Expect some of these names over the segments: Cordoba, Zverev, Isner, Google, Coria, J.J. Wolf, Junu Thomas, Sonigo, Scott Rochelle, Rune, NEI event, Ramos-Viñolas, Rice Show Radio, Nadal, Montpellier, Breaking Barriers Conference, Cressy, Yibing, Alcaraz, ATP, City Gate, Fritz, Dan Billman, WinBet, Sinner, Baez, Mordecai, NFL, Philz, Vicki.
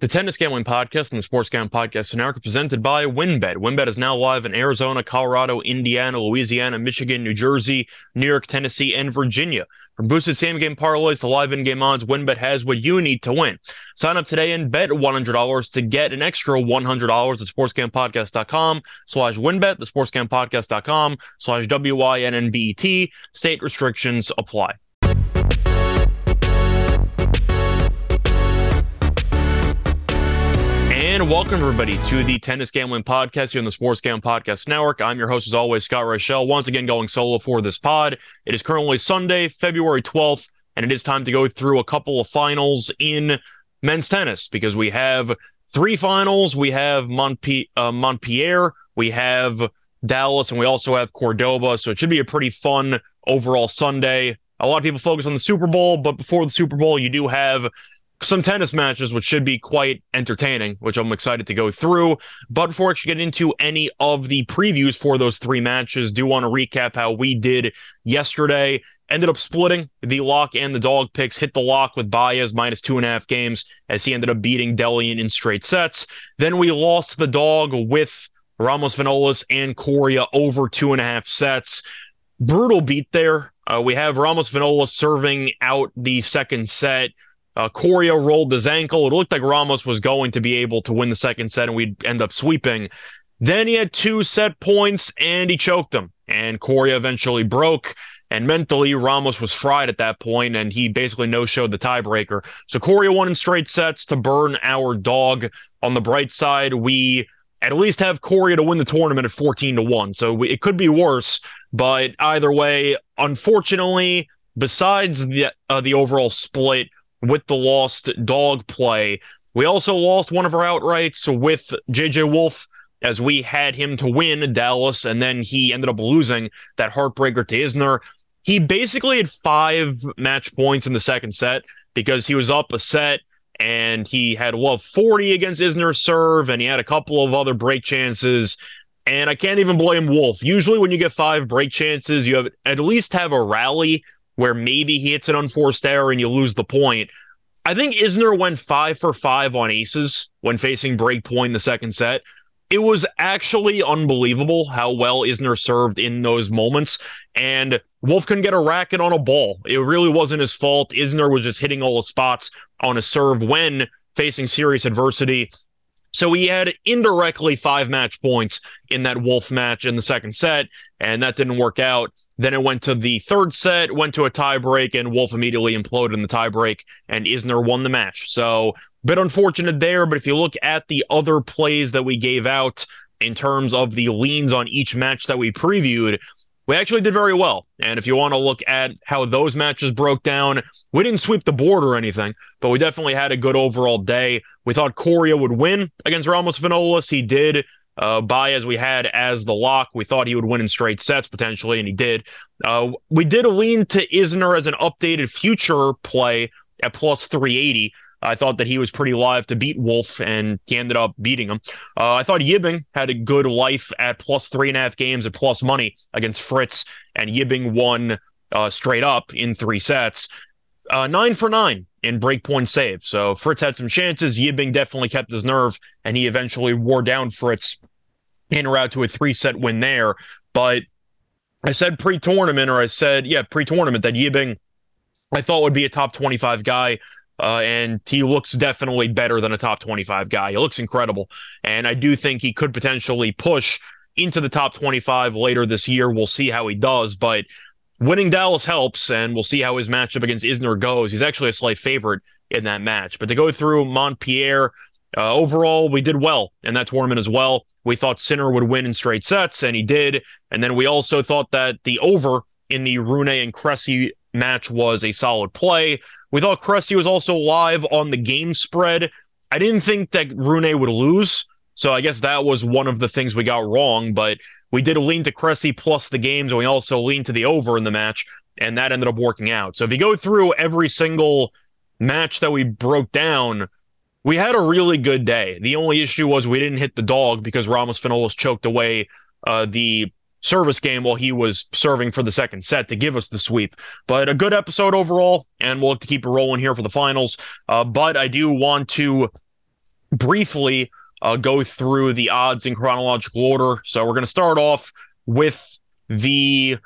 The Tennis Gambling Podcast and the Sports Gambling Podcast are presented by WinBet. WinBet is now live in Arizona, Colorado, Indiana, Louisiana, Michigan, New Jersey, New York, Tennessee, and Virginia. From boosted same-game parlays to live in-game odds, WinBet has what you need to win. Sign up today and bet $100 to get an extra $100 at sportsgamepodcast.com/WinBet, the sportsgamepodcast.com/WINNBET. State restrictions apply. And welcome, everybody, to the Tennis Gambling Podcast here on the Sports Gambling Podcast Network. I'm your host, as always, Scott Rochelle, once again going solo for this pod. It is currently Sunday, February 12th, and it is time to go through a couple of finals in men's tennis because we have three finals. We have Montpellier, we have Dallas, and we also have Cordoba, so it should be a pretty fun overall Sunday. A lot of people focus on the Super Bowl, but before the Super Bowl, you do have some tennis matches, which should be quite entertaining, which I'm excited to go through. But before I actually get into any of the previews for those three matches, do want to recap how we did yesterday. Ended up splitting the lock and the dog picks. Hit the lock with Baez -2.5 games as he ended up beating Delian in straight sets. Then we lost the dog with Ramos-Viñolas and Coria over 2.5 sets. Brutal beat there. We have Ramos-Viñolas serving out the second set. Coria rolled his ankle. It looked like Ramos was going to be able to win the second set, and we'd end up sweeping. Then he had 2 set points, and he choked him. And Coria eventually broke, and mentally, Ramos was fried at that point, and he basically no-showed the tiebreaker. So Coria won in straight sets to burn our dog. On the bright side, we at least have Coria to win the tournament at 14-1. So it could be worse, but either way, unfortunately, besides the overall split with the lost dog play, we also lost one of our outrights with J.J. Wolf, as we had him to win Dallas, and then he ended up losing that heartbreaker to Isner. He basically had 5 match points in the second set because he was up a set, and he had love 40 against Isner's serve, and he had a couple of other break chances. And I can't even blame Wolf. Usually when you get 5 break chances, you have at least have a rally where maybe he hits an unforced error and you lose the point. I think Isner went 5 for 5 on aces when facing break point in the second set. It was actually unbelievable how well Isner served in those moments, and Wolf couldn't get a racket on a ball. It really wasn't his fault. Isner was just hitting all the spots on a serve when facing serious adversity. So he had indirectly 5 match points in that Wolf match in the second set, and that didn't work out. Then it went to the third set, went to a tiebreak, and Wolf immediately imploded in the tiebreak, and Isner won the match. So, a bit unfortunate there, but if you look at the other plays that we gave out in terms of the leans on each match that we previewed, we actually did very well. And if you want to look at how those matches broke down, we didn't sweep the board or anything, but we definitely had a good overall day. We thought Coria would win against Ramos-Viñolas. He did. Baez we had as the lock. We thought he would win in straight sets potentially, and he did. We did lean to Isner as an updated future play at plus 380. I thought that he was pretty live to beat Wolf, and he ended up beating him. I thought Yibing had a good life at plus 3.5 games at plus money against Fritz, and Yibing won straight up in 3 sets. 9 for 9 in breakpoint save. So Fritz had some chances. Yibing definitely kept his nerve, and he eventually wore down Fritz en route to a 3-set win there. But I said pre-tournament, that Yibing I thought would be a top 25 guy, and he looks definitely better than a top 25 guy. He looks incredible, and I do think he could potentially push into the top 25 later this year. We'll see how he does, but winning Dallas helps, and we'll see how his matchup against Isner goes. He's actually a slight favorite in that match. But to go through Montpellier, overall, we did well in that tournament as well. We thought Sinner would win in straight sets, and he did. And then we also thought that the over in the Rune and Cressy match was a solid play. We thought Cressy was also live on the game spread. I didn't think that Rune would lose, so I guess that was one of the things we got wrong, but we did lean to Cressy plus the games, and we also leaned to the over in the match, and that ended up working out. So if you go through every single match that we broke down, we had a really good day. The only issue was we didn't hit the dog because Ramos-Viñolas choked away the service game while he was serving for the second set to give us the sweep. But a good episode overall, and we'll look to keep it rolling here for the finals. But I do want to briefly go through the odds in chronological order. So we're going to start off with the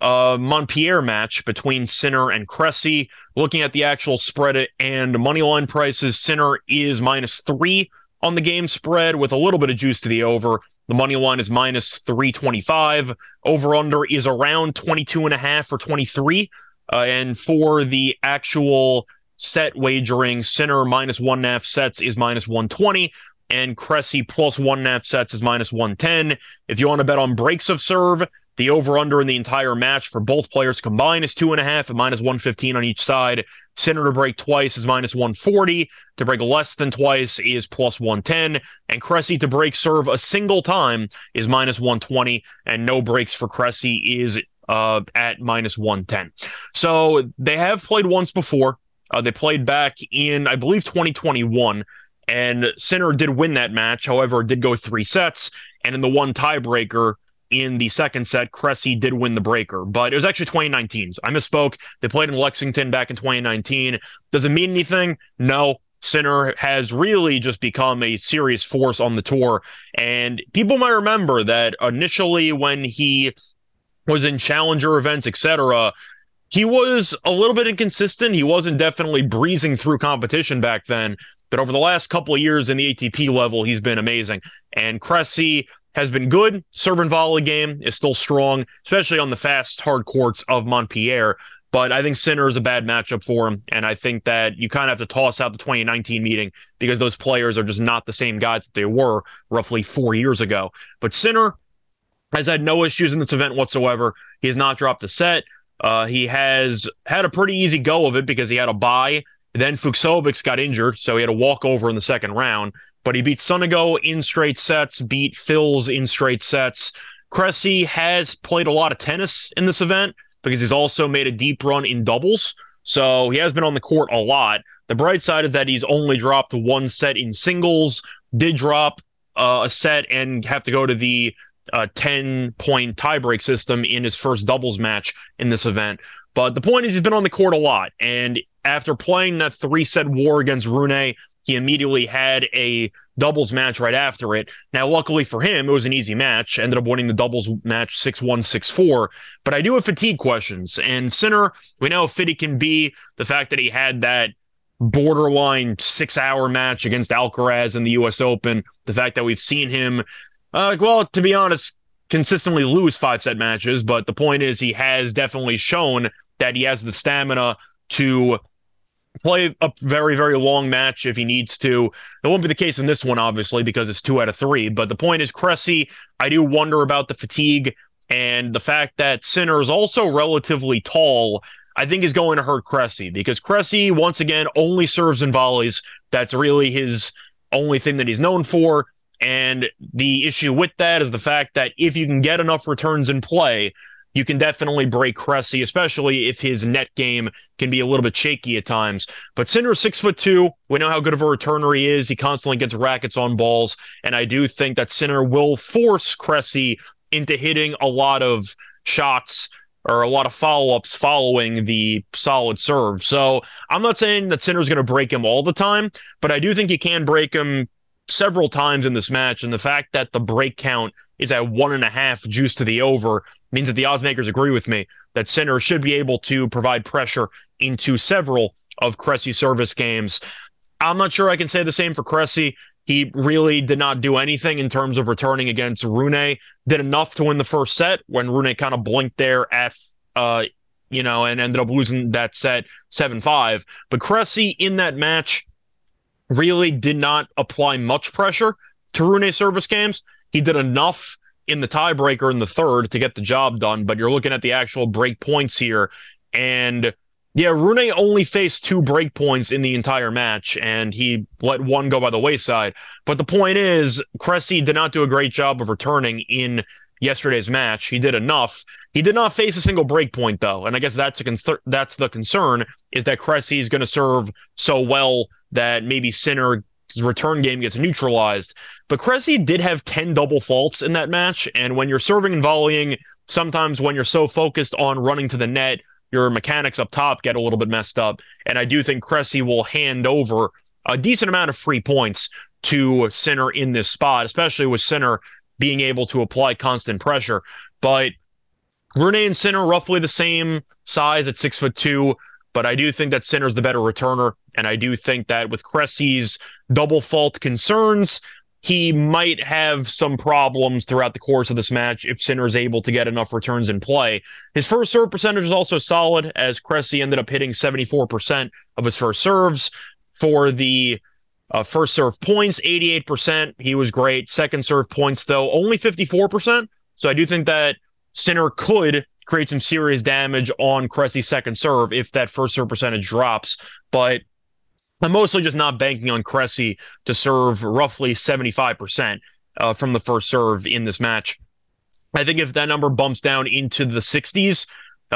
Montpellier match between Sinner and Cressy. Looking at the actual spread and money line prices, Sinner is -3 on the game spread with a little bit of juice to the over. The money line is -325. Over-under is around 22.5 or 23. And for the actual set wagering, Sinner -1.5 sets is -120. And Cressy +1.5 sets is -110. If you want to bet on breaks of serve, the over-under in the entire match for both players combined is 2.5 and -115 on each side. Sinner to break twice is -140. To break less than twice is +110. And Cressy to break serve a single time is -120. And no breaks for Cressy is at -110. So they have played once before. They played back in, I believe, 2021. And Sinner did win that match. However, it did go 3 sets. And in the one tiebreaker in the second set, Cressy did win the breaker, but it was actually 2019. I misspoke. They played in Lexington back in 2019. Does it mean anything? No. Sinner has really just become a serious force on the tour. And people might remember that initially when he was in challenger events, etc., he was a little bit inconsistent. He wasn't definitely breezing through competition back then. But over the last couple of years in the ATP level, he's been amazing. And Cressy has been good. Serve and volley game is still strong, especially on the fast, hard courts of Montpellier. But I think Sinner is a bad matchup for him, and I think that you kind of have to toss out the 2019 meeting because those players are just not the same guys that they were roughly 4 years ago. But Sinner has had no issues in this event whatsoever. He has not dropped a set. He has had a pretty easy go of it because he had a bye. Then Fuksovic got injured, so he had a walkover in the second round. But he beat Sonigo in straight sets, beat Philz in straight sets. Cressy has played a lot of tennis in this event because he's also made a deep run in doubles. So he has been on the court a lot. The bright side is that he's only dropped 1 set in singles, did drop a set and have to go to the 10-point tiebreak system in his first doubles match in this event. But the point is he's been on the court a lot. And after playing that 3-set war against Rune, he immediately had a doubles match right after it. Now, luckily for him, it was an easy match. Ended up winning the doubles match 6-1, 6-4. But I do have fatigue questions. And Sinner, we know how fit he can be. The fact that he had that borderline 6-hour match against Alcaraz in the U.S. Open. The fact that we've seen him, well, to be honest, consistently lose 5-set matches. But the point is he has definitely shown that he has the stamina to play a very, very long match if he needs to. It won't be the case in this one, obviously, because it's 2 out of 3. But the point is, Cressy, I do wonder about the fatigue, and the fact that Sinner is also relatively tall, I think is going to hurt Cressy, because Cressy, once again, only serves and volleys. That's really his only thing that he's known for. And the issue with that is the fact that if you can get enough returns in play, you can definitely break Cressy, especially if his net game can be a little bit shaky at times. But Sinner, 6'2", we know how good of a returner he is. He constantly gets rackets on balls, and I do think that Sinner will force Cressy into hitting a lot of shots or a lot of follow-ups following the solid serve. So I'm not saying that Sinner's going to break him all the time, but I do think he can break him several times in this match, and the fact that the break count is at 1.5 juice to the over means that the odds makers agree with me that Sinner should be able to provide pressure into several of Cressy's service games. I'm not sure I can say the same for Cressy. He really did not do anything in terms of returning against Rune. Did enough to win the first set when Rune kind of blinked there at, and ended up losing that set 7-5. But Cressy in that match really did not apply much pressure to Rune's service games. He did enough in the tiebreaker in the third to get the job done, but you're looking at the actual break points here. And yeah, Rune only faced 2 break points in the entire match, and he let 1 go by the wayside. But the point is, Cressy did not do a great job of returning in yesterday's match. He did enough. He did not face a single break point, though. And I guess that's the concern, is that Cressy is going to serve so well that maybe Sinner, his return game gets neutralized. But Cressy did have 10 double faults in that match, and when you're serving and volleying, sometimes when you're so focused on running to the net, your mechanics up top get a little bit messed up, and I do think Cressy will hand over a decent amount of free points to Sinner in this spot, especially with Sinner being able to apply constant pressure. But Rune and Sinner roughly the same size at 6'2", but I do think that Sinner's the better returner, and I do think that with Cressy's double fault concerns, he might have some problems throughout the course of this match if Sinner is able to get enough returns in play. His first serve percentage is also solid, as Cressy ended up hitting 74% of his first serves. For the first serve points, 88%. He was great. Second serve points, though, only 54%. So I do think that Sinner could create some serious damage on Cressy's second serve if that first serve percentage drops. But I'm mostly just not banking on Cressy to serve roughly 75% from the first serve in this match. I think if that number bumps down into the 60s,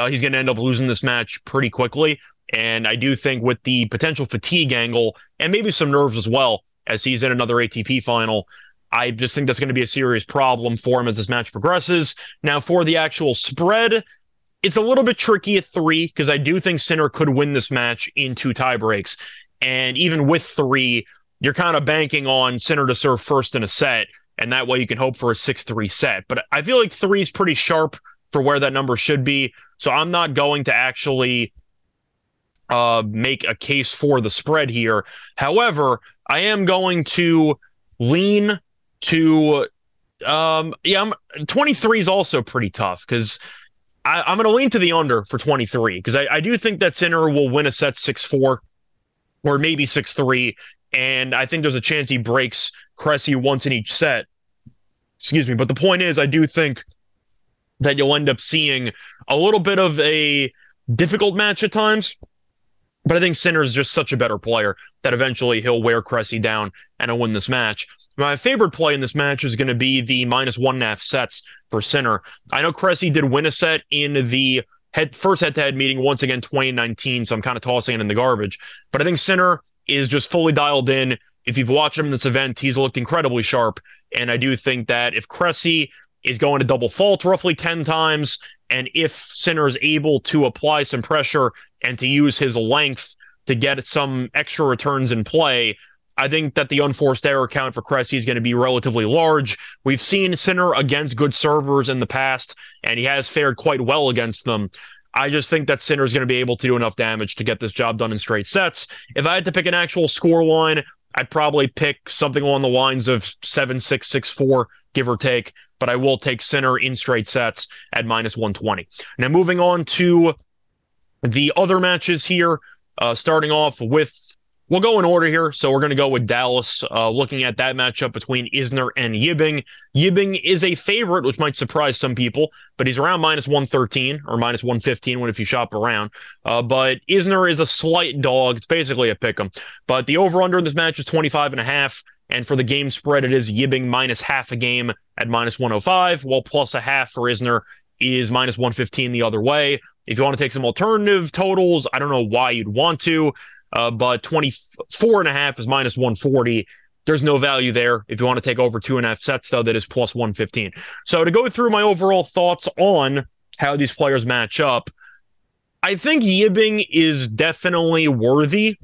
he's going to end up losing this match pretty quickly. And I do think with the potential fatigue angle and maybe some nerves as well, as he's in another ATP final, I just think that's going to be a serious problem for him as this match progresses. Now, for the actual spread, it's a little bit tricky at 3 because I do think Sinner could win this match in 2 tiebreaks. And even with 3, you're kind of banking on Sinner to serve first in a set, and that way you can hope for a 6-3 set. But I feel like 3 is pretty sharp for where that number should be, so I'm not going to actually make a case for the spread here. However, I am going to lean to... 23 is also pretty tough, because I'm going to lean to the under for 23, because I do think that Sinner will win a set 6-4 or maybe 6-3, and I think there's a chance he breaks Cressy once in each set. Excuse me, but the point is, I do think that you'll end up seeing a little bit of a difficult match at times, but I think Sinner is just such a better player that eventually he'll wear Cressy down and he'll win this match. My favorite play in this match is going to be the -1.5 sets for Sinner. I know Cressy did win a set in the first head-to-head meeting, once again, 2019, so I'm kind of tossing it in the garbage. But I think Sinner is just fully dialed in. If you've watched him in this event, he's looked incredibly sharp, and I do think that if Cressy is going to double fault roughly 10 times, and if Sinner is able to apply some pressure and to use his length to get some extra returns in play, I think that the unforced error count for Cressy is going to be relatively large. We've seen Sinner against good servers in the past, and he has fared quite well against them. I just think that Sinner is going to be able to do enough damage to get this job done in straight sets. If I had to pick an actual score line, I'd probably pick something along the lines of 7-6, 6-4, give or take, but I will take Sinner in straight sets at -120. Now, moving on to the other matches here, starting off with... We'll go in order here, so we're going to go with Dallas, looking at that matchup between Isner and Yibing. Yibing is a favorite, which might surprise some people, but he's around -113 or -115 if you shop around. But Isner is a slight dog. It's basically a pick'em. But the over-under in this match is 25.5, and for the game spread, it is Yibing -0.5 a game at -105, while +0.5 for Isner is -115 the other way. If you want to take some alternative totals, I don't know why you'd want to. But 24.5 is -140. There's no value there. If you want to take over 2.5 sets, though, that is +115. So to go through my overall thoughts on how these players match up, I think Yibing is definitely worthy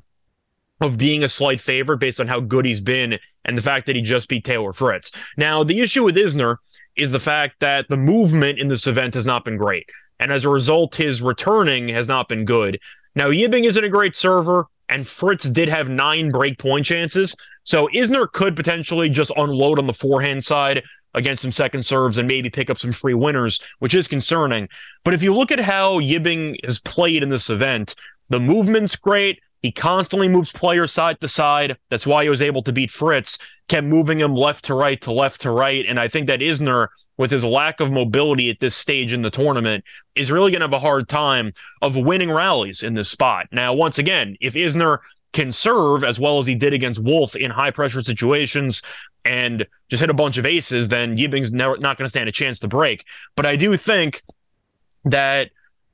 of being a slight favorite based on how good he's been and the fact that he just beat Taylor Fritz. Now, the issue with Isner is the fact that the movement in this event has not been great. And as a result, his returning has not been good. Now, Yibing isn't a great server, and Fritz did have 9 break point chances, so Isner could potentially just unload on the forehand side against some second serves and maybe pick up some free winners, which is concerning. But if you look at how Yibing has played in this event, the movement's great. He constantly moves players side to side. That's why he was able to beat Fritz, kept moving him left to right to left to right, and I think that Isner, with his lack of mobility at this stage in the tournament, is really going to have a hard time of winning rallies in this spot. Now, once again, if Isner can serve as well as he did against Wolf in high-pressure situations and just hit a bunch of aces, then Yibing's not going to stand a chance to break. But I do think that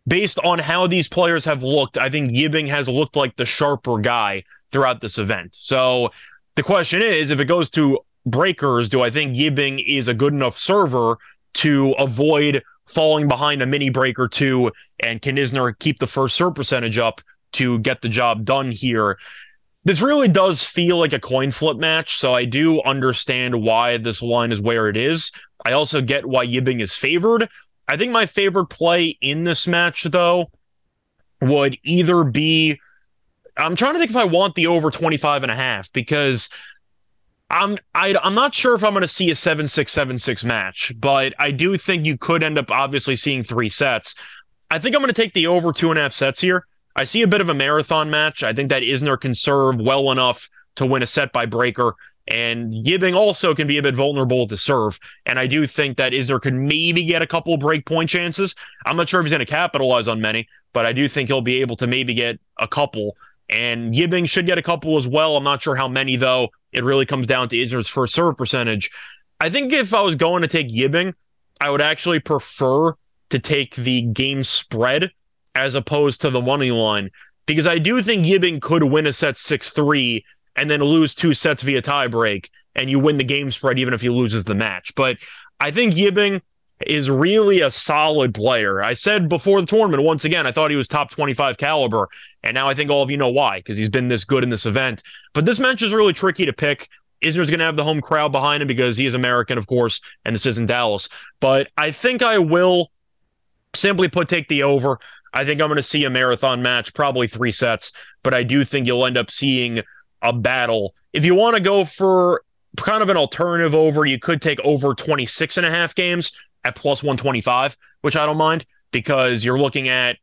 based on how these players have looked, I think Yibing has looked like the sharper guy throughout this event. So the question is, if it goes to breakers, do I think Yibing is a good enough server to avoid falling behind a mini break or two, and can Isner keep the first serve percentage up to get the job done here? This really does feel like a coin flip match, so I do understand why this line is where it is. I also get why Yibing is favored. I think my favorite play in this match, though, would either be... I'm trying to think if I want the over 25.5, because I'm not sure if I'm going to see a 7-6, 7-6 match, but I do think you could end up obviously seeing three sets. I think I'm going to take the over 2.5 sets here. I see a bit of a marathon match. I think that Isner can serve well enough to win a set by breaker, and Yibing also can be a bit vulnerable to serve, and I do think that Isner could maybe get a couple break point chances. I'm not sure if he's going to capitalize on many, but I do think he'll be able to maybe get a couple, and Yibing should get a couple as well. I'm not sure how many, though. It really comes down to Isner's first serve percentage. I think if I was going to take Yibing, I would actually prefer to take the game spread as opposed to the money line, because I do think Yibing could win a set 6-3 and then lose two sets via tiebreak, and you win the game spread even if he loses the match. But I think Yibing is really a solid player. I said before the tournament, once again, I thought he was top 25 caliber, and now I think all of you know why, because he's been this good in this event. But this match is really tricky to pick. Isner's going to have the home crowd behind him because he is American, of course, and this isn't Dallas. But I think I will simply put take the over. I think I'm going to see a marathon match, probably three sets, but I do think you'll end up seeing a battle. If you want to go for kind of an alternative over, you could take over 26.5 games at plus 125, which I don't mind, because you're looking at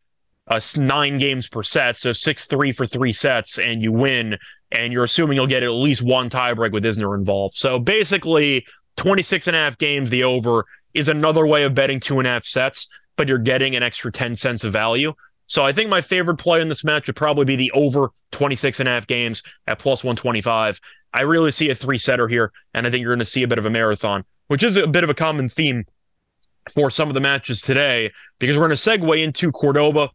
9 games per set, so 6-3 for three sets, and you win, and you're assuming you'll get at least one tiebreak with Isner involved. So basically, 26.5 games, the over, is another way of betting 2.5 sets, but you're getting an extra 10 cents of value. So I think my favorite play in this match would probably be the over 26.5 games at plus 125. I really see a three-setter here, and I think you're going to see a bit of a marathon, which is a bit of a common theme for some of the matches today, because we're going to segue into Cordoba.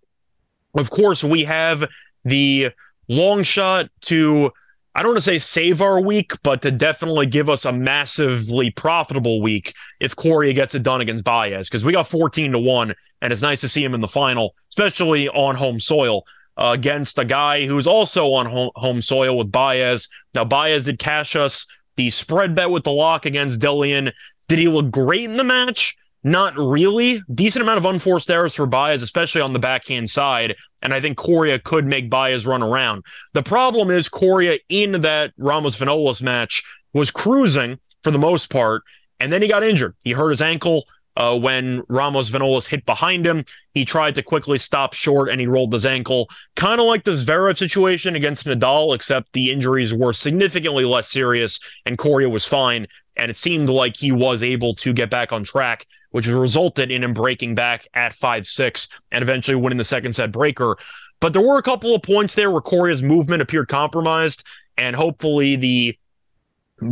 Of course, we have the long shot to, I don't want to say save our week, but to definitely give us a massively profitable week if Coria gets it done against Baez, because we got 14-1, and it's nice to see him in the final, especially on home soil, against a guy who's also on home soil with Baez. Now, Baez did cash us the spread bet with the lock against Delian. Did he look great in the match? Not really. Decent amount of unforced errors for Baez, especially on the backhand side, and I think Coria could make Baez run around. The problem is Coria in that Ramos-Viñolas match was cruising for the most part, and then he got injured. He hurt his ankle when Ramos-Viñolas hit behind him. He tried to quickly stop short, and he rolled his ankle. Kind of like the Zverev situation against Nadal, except the injuries were significantly less serious, and Coria was fine. And it seemed like he was able to get back on track, which resulted in him breaking back at 5-6 and eventually winning the second set breaker. But there were a couple of points there where Coria's movement appeared compromised, and hopefully the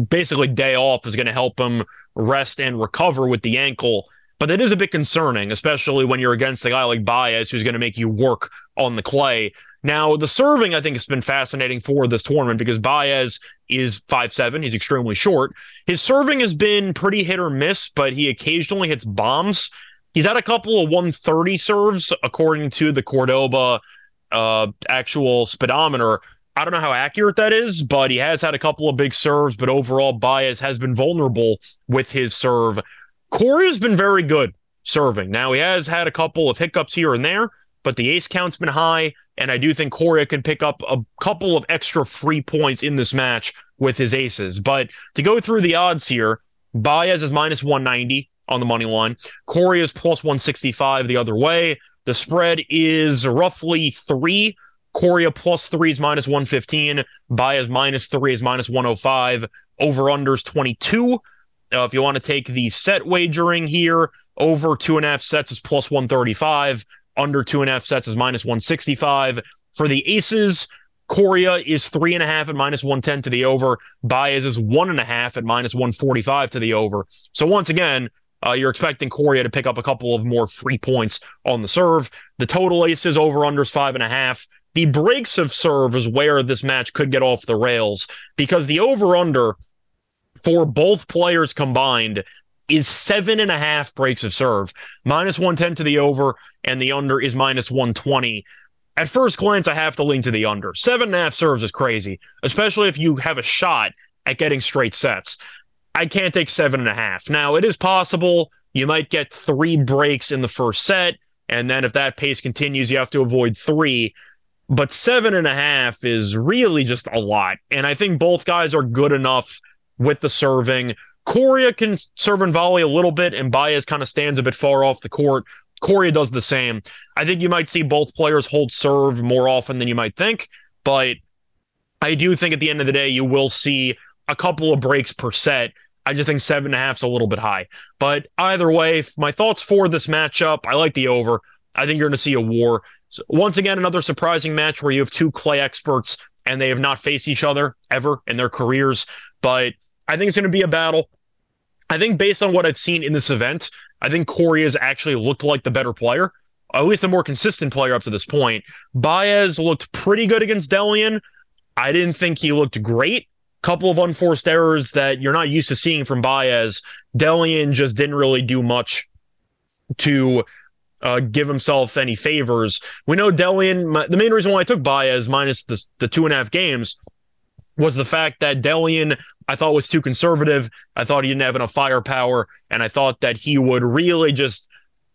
basically day off is going to help him rest and recover with the ankle. But that is a bit concerning, especially when you're against a guy like Baez, who's going to make you work on the clay. Now, the serving, I think, has been fascinating for this tournament because Baez is 5'7". He's extremely short. His serving has been pretty hit or miss, but he occasionally hits bombs. He's had a couple of 130 serves, according to the Cordoba actual speedometer. I don't know how accurate that is, but he has had a couple of big serves, but overall, Baez has been vulnerable with his serve. Coria's been very good serving. Now, he has had a couple of hiccups here and there, but the ace count's been high, and I do think Coria can pick up a couple of extra free points in this match with his aces. But to go through the odds here, Baez is minus 190 on the money line. Coria is plus 165 the other way. The spread is roughly 3. Coria plus 3 is minus 115. Baez minus 3 is minus 105. Over-unders 22. If you want to take the set wagering here, over 2.5 sets is plus 135. Under 2.5 sets is minus 165. For the aces, Coria is 3.5 at minus 110 to the over. Baez is 1.5 at minus 145 to the over. So once again, you're expecting Coria to pick up a couple of more free points on the serve. The total aces over under is 5.5. The breaks of serve is where this match could get off the rails, because the over under for both players combined is 7.5 breaks of serve, minus 110 to the over, and the under is minus 120. At first glance, I have to lean to the under. 7.5 serves is crazy, especially if you have a shot at getting straight sets. I can't take 7.5. Now, it is possible you might get 3 breaks in the first set, and then if that pace continues, you have to avoid 3. But 7.5 is really just a lot, and I think both guys are good enough with the serving. Coria can serve and volley a little bit, and Baez kind of stands a bit far off the court. Coria does the same. I think you might see both players hold serve more often than you might think, but I do think at the end of the day, you will see a couple of breaks per set. I just think 7.5's a little bit high. But either way, my thoughts for this matchup, I like the over. I think you're going to see a war. So once again, another surprising match where you have two clay experts and they have not faced each other ever in their careers. But I think it's going to be a battle. I think based on what I've seen in this event, I think Coria's actually looked like the better player, at least the more consistent player up to this point. Baez looked pretty good against Delian. I didn't think he looked great. Couple of unforced errors that you're not used to seeing from Baez. Delian just didn't really do much to give himself any favors. We know Delian, the main reason why I took Baez minus the 2.5 games was the fact that Delian, I thought, was too conservative. I thought he didn't have enough firepower, and I thought that he would really just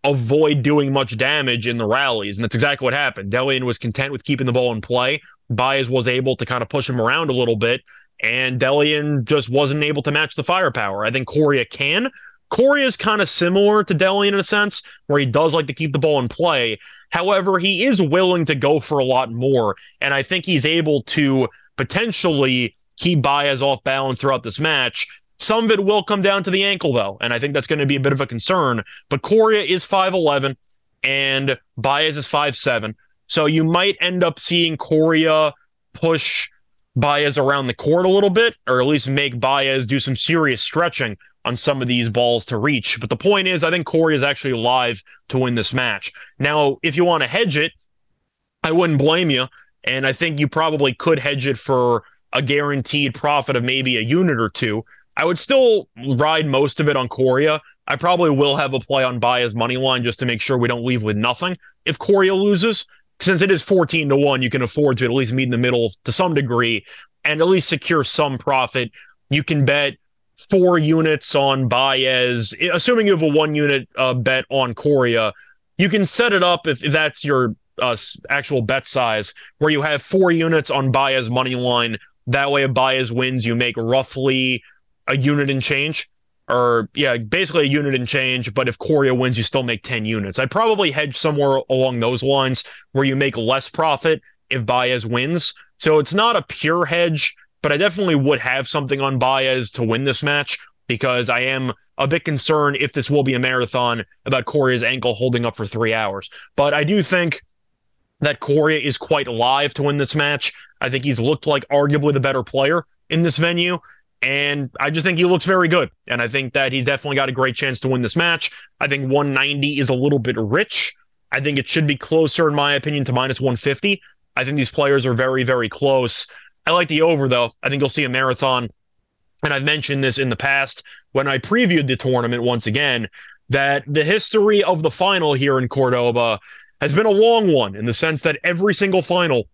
avoid doing much damage in the rallies, and that's exactly what happened. Delian was content with keeping the ball in play. Baez was able to kind of push him around a little bit, and Delian just wasn't able to match the firepower. I think Coria can. Coria is kind of similar to Delian in a sense, where he does like to keep the ball in play. However, he is willing to go for a lot more, and I think he's able to potentially keep Baez off balance throughout this match. Some of it will come down to the ankle, though, and I think that's going to be a bit of a concern. But Coria is 5'11", and Baez is 5'7". So you might end up seeing Coria push Baez around the court a little bit, or at least make Baez do some serious stretching on some of these balls to reach. But the point is, I think Coria is actually live to win this match. Now, if you want to hedge it, I wouldn't blame you. And I think you probably could hedge it for a guaranteed profit of maybe a unit or two. I would still ride most of it on Coria. I probably will have a play on Baez money line just to make sure we don't leave with nothing if Coria loses. Since it is 14-1, you can afford to at least meet in the middle to some degree and at least secure some profit. You can bet 4 units on Baez, assuming you have a 1-unit bet on Coria. You can set it up if that's your actual bet size, where you have 4 units on Baez money line. That way, if Baez wins, you make roughly a unit and change, or yeah, basically a unit and change. But if Coria wins, you still make 10 units. I'd probably hedge somewhere along those lines, where you make less profit if Baez wins. So it's not a pure hedge, but I definitely would have something on Baez to win this match, because I am a bit concerned, if this will be a marathon, about Coria's ankle holding up for 3 hours. But I do think that Coria is quite alive to win this match. I think he's looked like arguably the better player in this venue, and I just think he looks very good, and I think that he's definitely got a great chance to win this match. I think 190 is a little bit rich. I think it should be closer, in my opinion, to minus 150. I think these players are very, very close. I like the over, though. I think you'll see a marathon, and I've mentioned this in the past when I previewed the tournament once again, that the history of the final here in Cordoba has been a long one, in the sense that every single final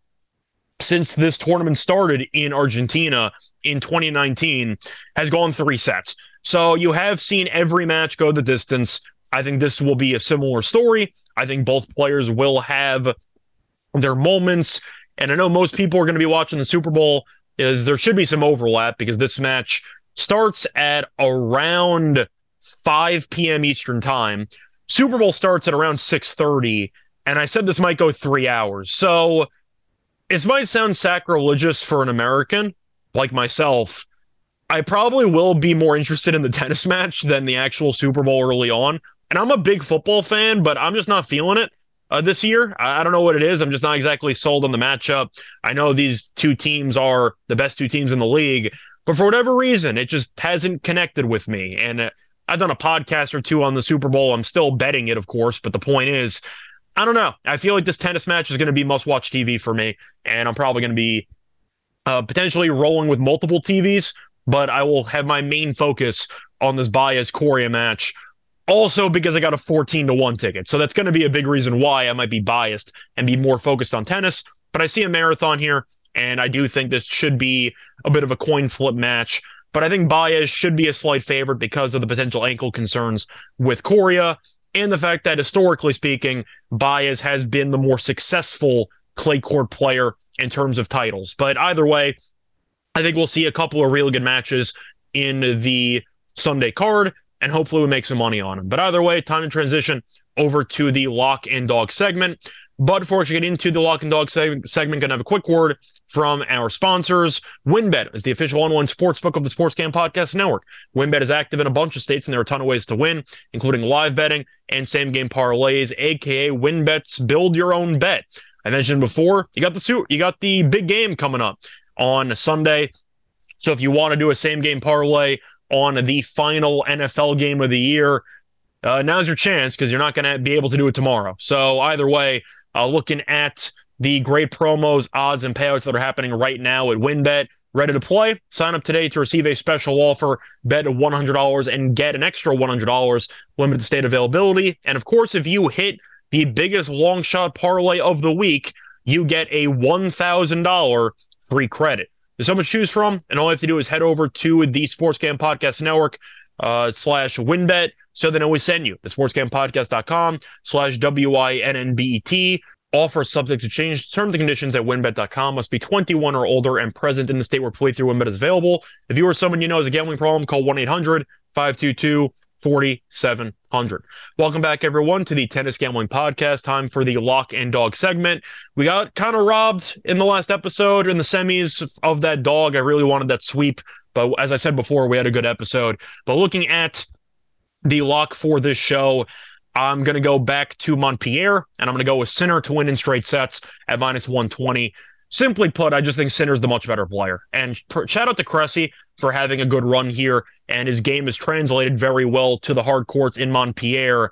since this tournament started in Argentina in 2019 has gone 3 sets. So you have seen every match go the distance. I think this will be a similar story. I think both players will have their moments. And I know most people are going to be watching the Super Bowl, is there should be some overlap, because this match starts at around 5 p.m. Eastern time. Super Bowl starts at around 6:30. And I said this might go 3 hours. So it might sound sacrilegious for an American like myself. I probably will be more interested in the tennis match than the actual Super Bowl early on. And I'm a big football fan, but I'm just not feeling it this year. I don't know what it is. I'm just not exactly sold on the matchup. I know these two teams are the best two teams in the league, but for whatever reason, it just hasn't connected with me. And I've done a podcast or two on the Super Bowl. I'm still betting it, of course, but the point is, I don't know. I feel like this tennis match is going to be must-watch TV for me, and I'm probably going to be potentially rolling with multiple TVs, but I will have my main focus on this Baez-Coria match. Also because I got a 14-1 ticket. So that's going to be a big reason why I might be biased and be more focused on tennis. But I see a marathon here, and I do think this should be a bit of a coin flip match. But I think Baez should be a slight favorite because of the potential ankle concerns with Coria and the fact that, historically speaking, Baez has been the more successful clay court player in terms of titles. But either way, I think we'll see a couple of real good matches in the Sunday card, and hopefully we'll make some money on them. But either way, time to transition over to the Lock and Dog segment. But before I get into the Lock and Dog segment, going to have a quick word from our sponsors. WinBet is the official online sportsbook of the SportsCam Podcast Network. WinBet is active in a bunch of states, and there are a ton of ways to win, including live betting and same-game parlays, a.k.a. WinBet's Build Your Own Bet. I mentioned before, you got the big game coming up on Sunday. So if you want to do a same-game parlay on the final NFL game of the year, now's your chance because you're not going to be able to do it tomorrow. So either way, looking at the great promos, odds, and payouts that are happening right now at WinBet. Ready to play? Sign up today to receive a special offer. Bet $100 and get an extra $100. Limited to state availability. And of course, if you hit the biggest long shot parlay of the week, you get a $1,000 free credit. There's so much to choose from, and all you have to do is head over to the SportsCam Podcast Network /WinBet. So they know we send you. The sportscampodcast.com /WINNBET. Offer subject to change. Terms and conditions at winbet.com. Must be 21 or older and present in the state where playthrough WinBet is available. If you or someone you know has a gambling problem, call 1-800-522-4700. Welcome back, everyone, to the Tennis Gambling Podcast. Time for the Lock and Dog segment. We got kind of robbed in the last episode in the semis of that dog. I really wanted that sweep, but as I said before, we had a good episode. But looking at the lock for this show, I'm going to go back to Montpellier, and I'm going to go with Sinner to win in straight sets at -120. Simply put, I just think Sinner's the much better player. And shout out to Cressy for having a good run here, and his game is translated very well to the hard courts in Montpellier.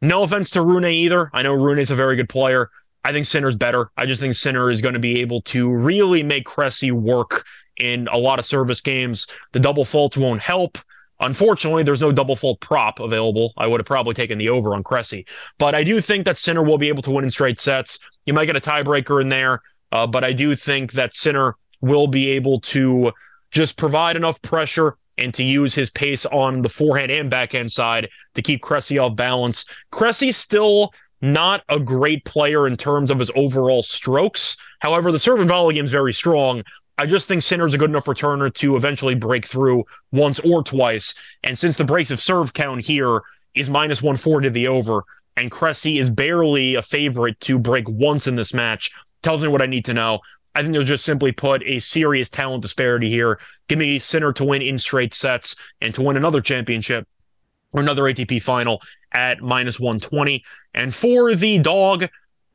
No offense to Rune either. I know Rune's a very good player. I think Sinner's better. I just think Sinner is going to be able to really make Cressy work in a lot of service games. The double faults won't help. Unfortunately, there's no double fault prop available. I would have probably taken the over on Cressy. But I do think that Sinner will be able to win in straight sets. You might get a tiebreaker in there, but I do think that Sinner will be able to just provide enough pressure and to use his pace on the forehand and backhand side to keep Cressy off balance. Cressy's still not a great player in terms of his overall strokes. However, the serve and volley game is very strong. I just think Sinner's a good enough returner to eventually break through once or twice. And since the breaks of serve count here is -140 to the over, and Cressy is barely a favorite to break once in this match, tells me what I need to know. I think they'll just simply put a serious talent disparity here. Give me Sinner to win in straight sets and to win another championship or another ATP final at -120. And for the dog,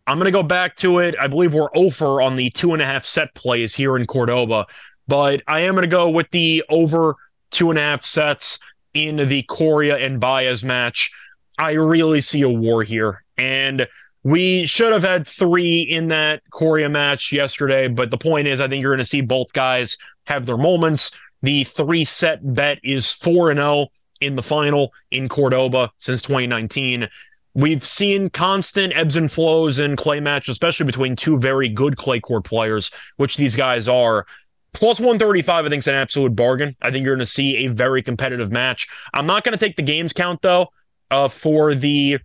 I'm going to go back to it. I believe we're over on the 2.5 set plays here in Cordoba, but I am going to go with the over 2.5 sets in the Coria and Baez match. I really see a war here, and we should have had 3 in that Coria match yesterday, but the point is I think you're going to see both guys have their moments. The 3-set bet is 4-0 in the final in Cordoba since 2019. We've seen constant ebbs and flows in clay matches, especially between two very good clay court players, which these guys are. Plus 135, I think, is an absolute bargain. I think you're going to see a very competitive match. I'm not going to take the games count, though, for the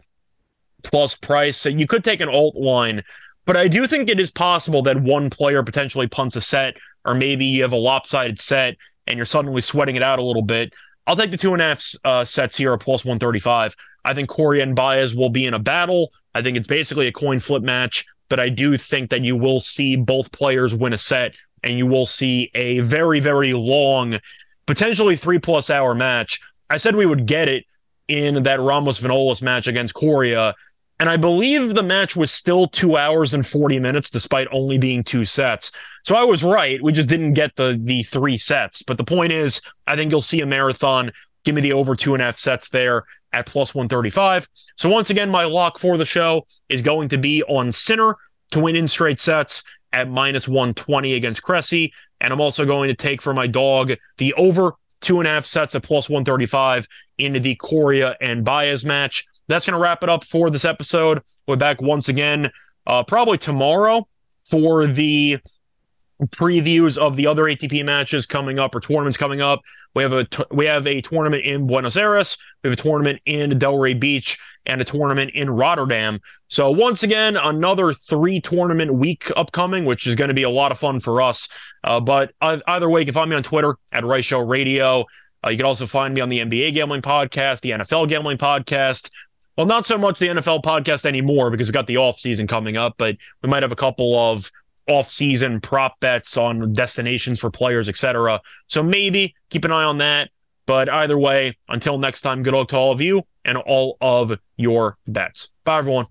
plus price. So you could take an alt line, but I do think it is possible that one player potentially punts a set, or maybe you have a lopsided set and you're suddenly sweating it out a little bit. I'll take the 2.5 sets here at plus 135. I think Coria and Baez will be in a battle. I think it's basically a coin flip match, but I do think that you will see both players win a set, and you will see a very, very long, potentially 3+ hour match. I said we would get it in that Ramos-Viñolas match against Coria, and I believe the match was still 2 hours and 40 minutes, despite only being 2 sets. So I was right. We just didn't get the 3 sets. But the point is, I think you'll see a marathon. Give me the over 2.5 sets there at plus 135. So once again, my lock for the show is going to be on Sinner to win in straight sets at -120 against Cressy. And I'm also going to take for my dog the over 2.5 sets at plus 135 into the Coria and Baez match. That's going to wrap it up for this episode. We're back once again probably tomorrow for the previews of the other ATP matches coming up or tournaments coming up. We have a tournament in Buenos Aires. We have a tournament in Delray Beach and a tournament in Rotterdam. So once again, another 3 tournament week upcoming, which is going to be a lot of fun for us. But either way, you can find me on Twitter at Rice Show Radio. You can also find me on the NBA Gambling Podcast, the NFL Gambling Podcast. Well, not so much the NFL Podcast anymore because we've got the offseason coming up, but we might have a couple of off-season prop bets on destinations for players, etc. So maybe keep an eye on that. But either way, until next time, good luck to all of you and all of your bets. Bye, everyone.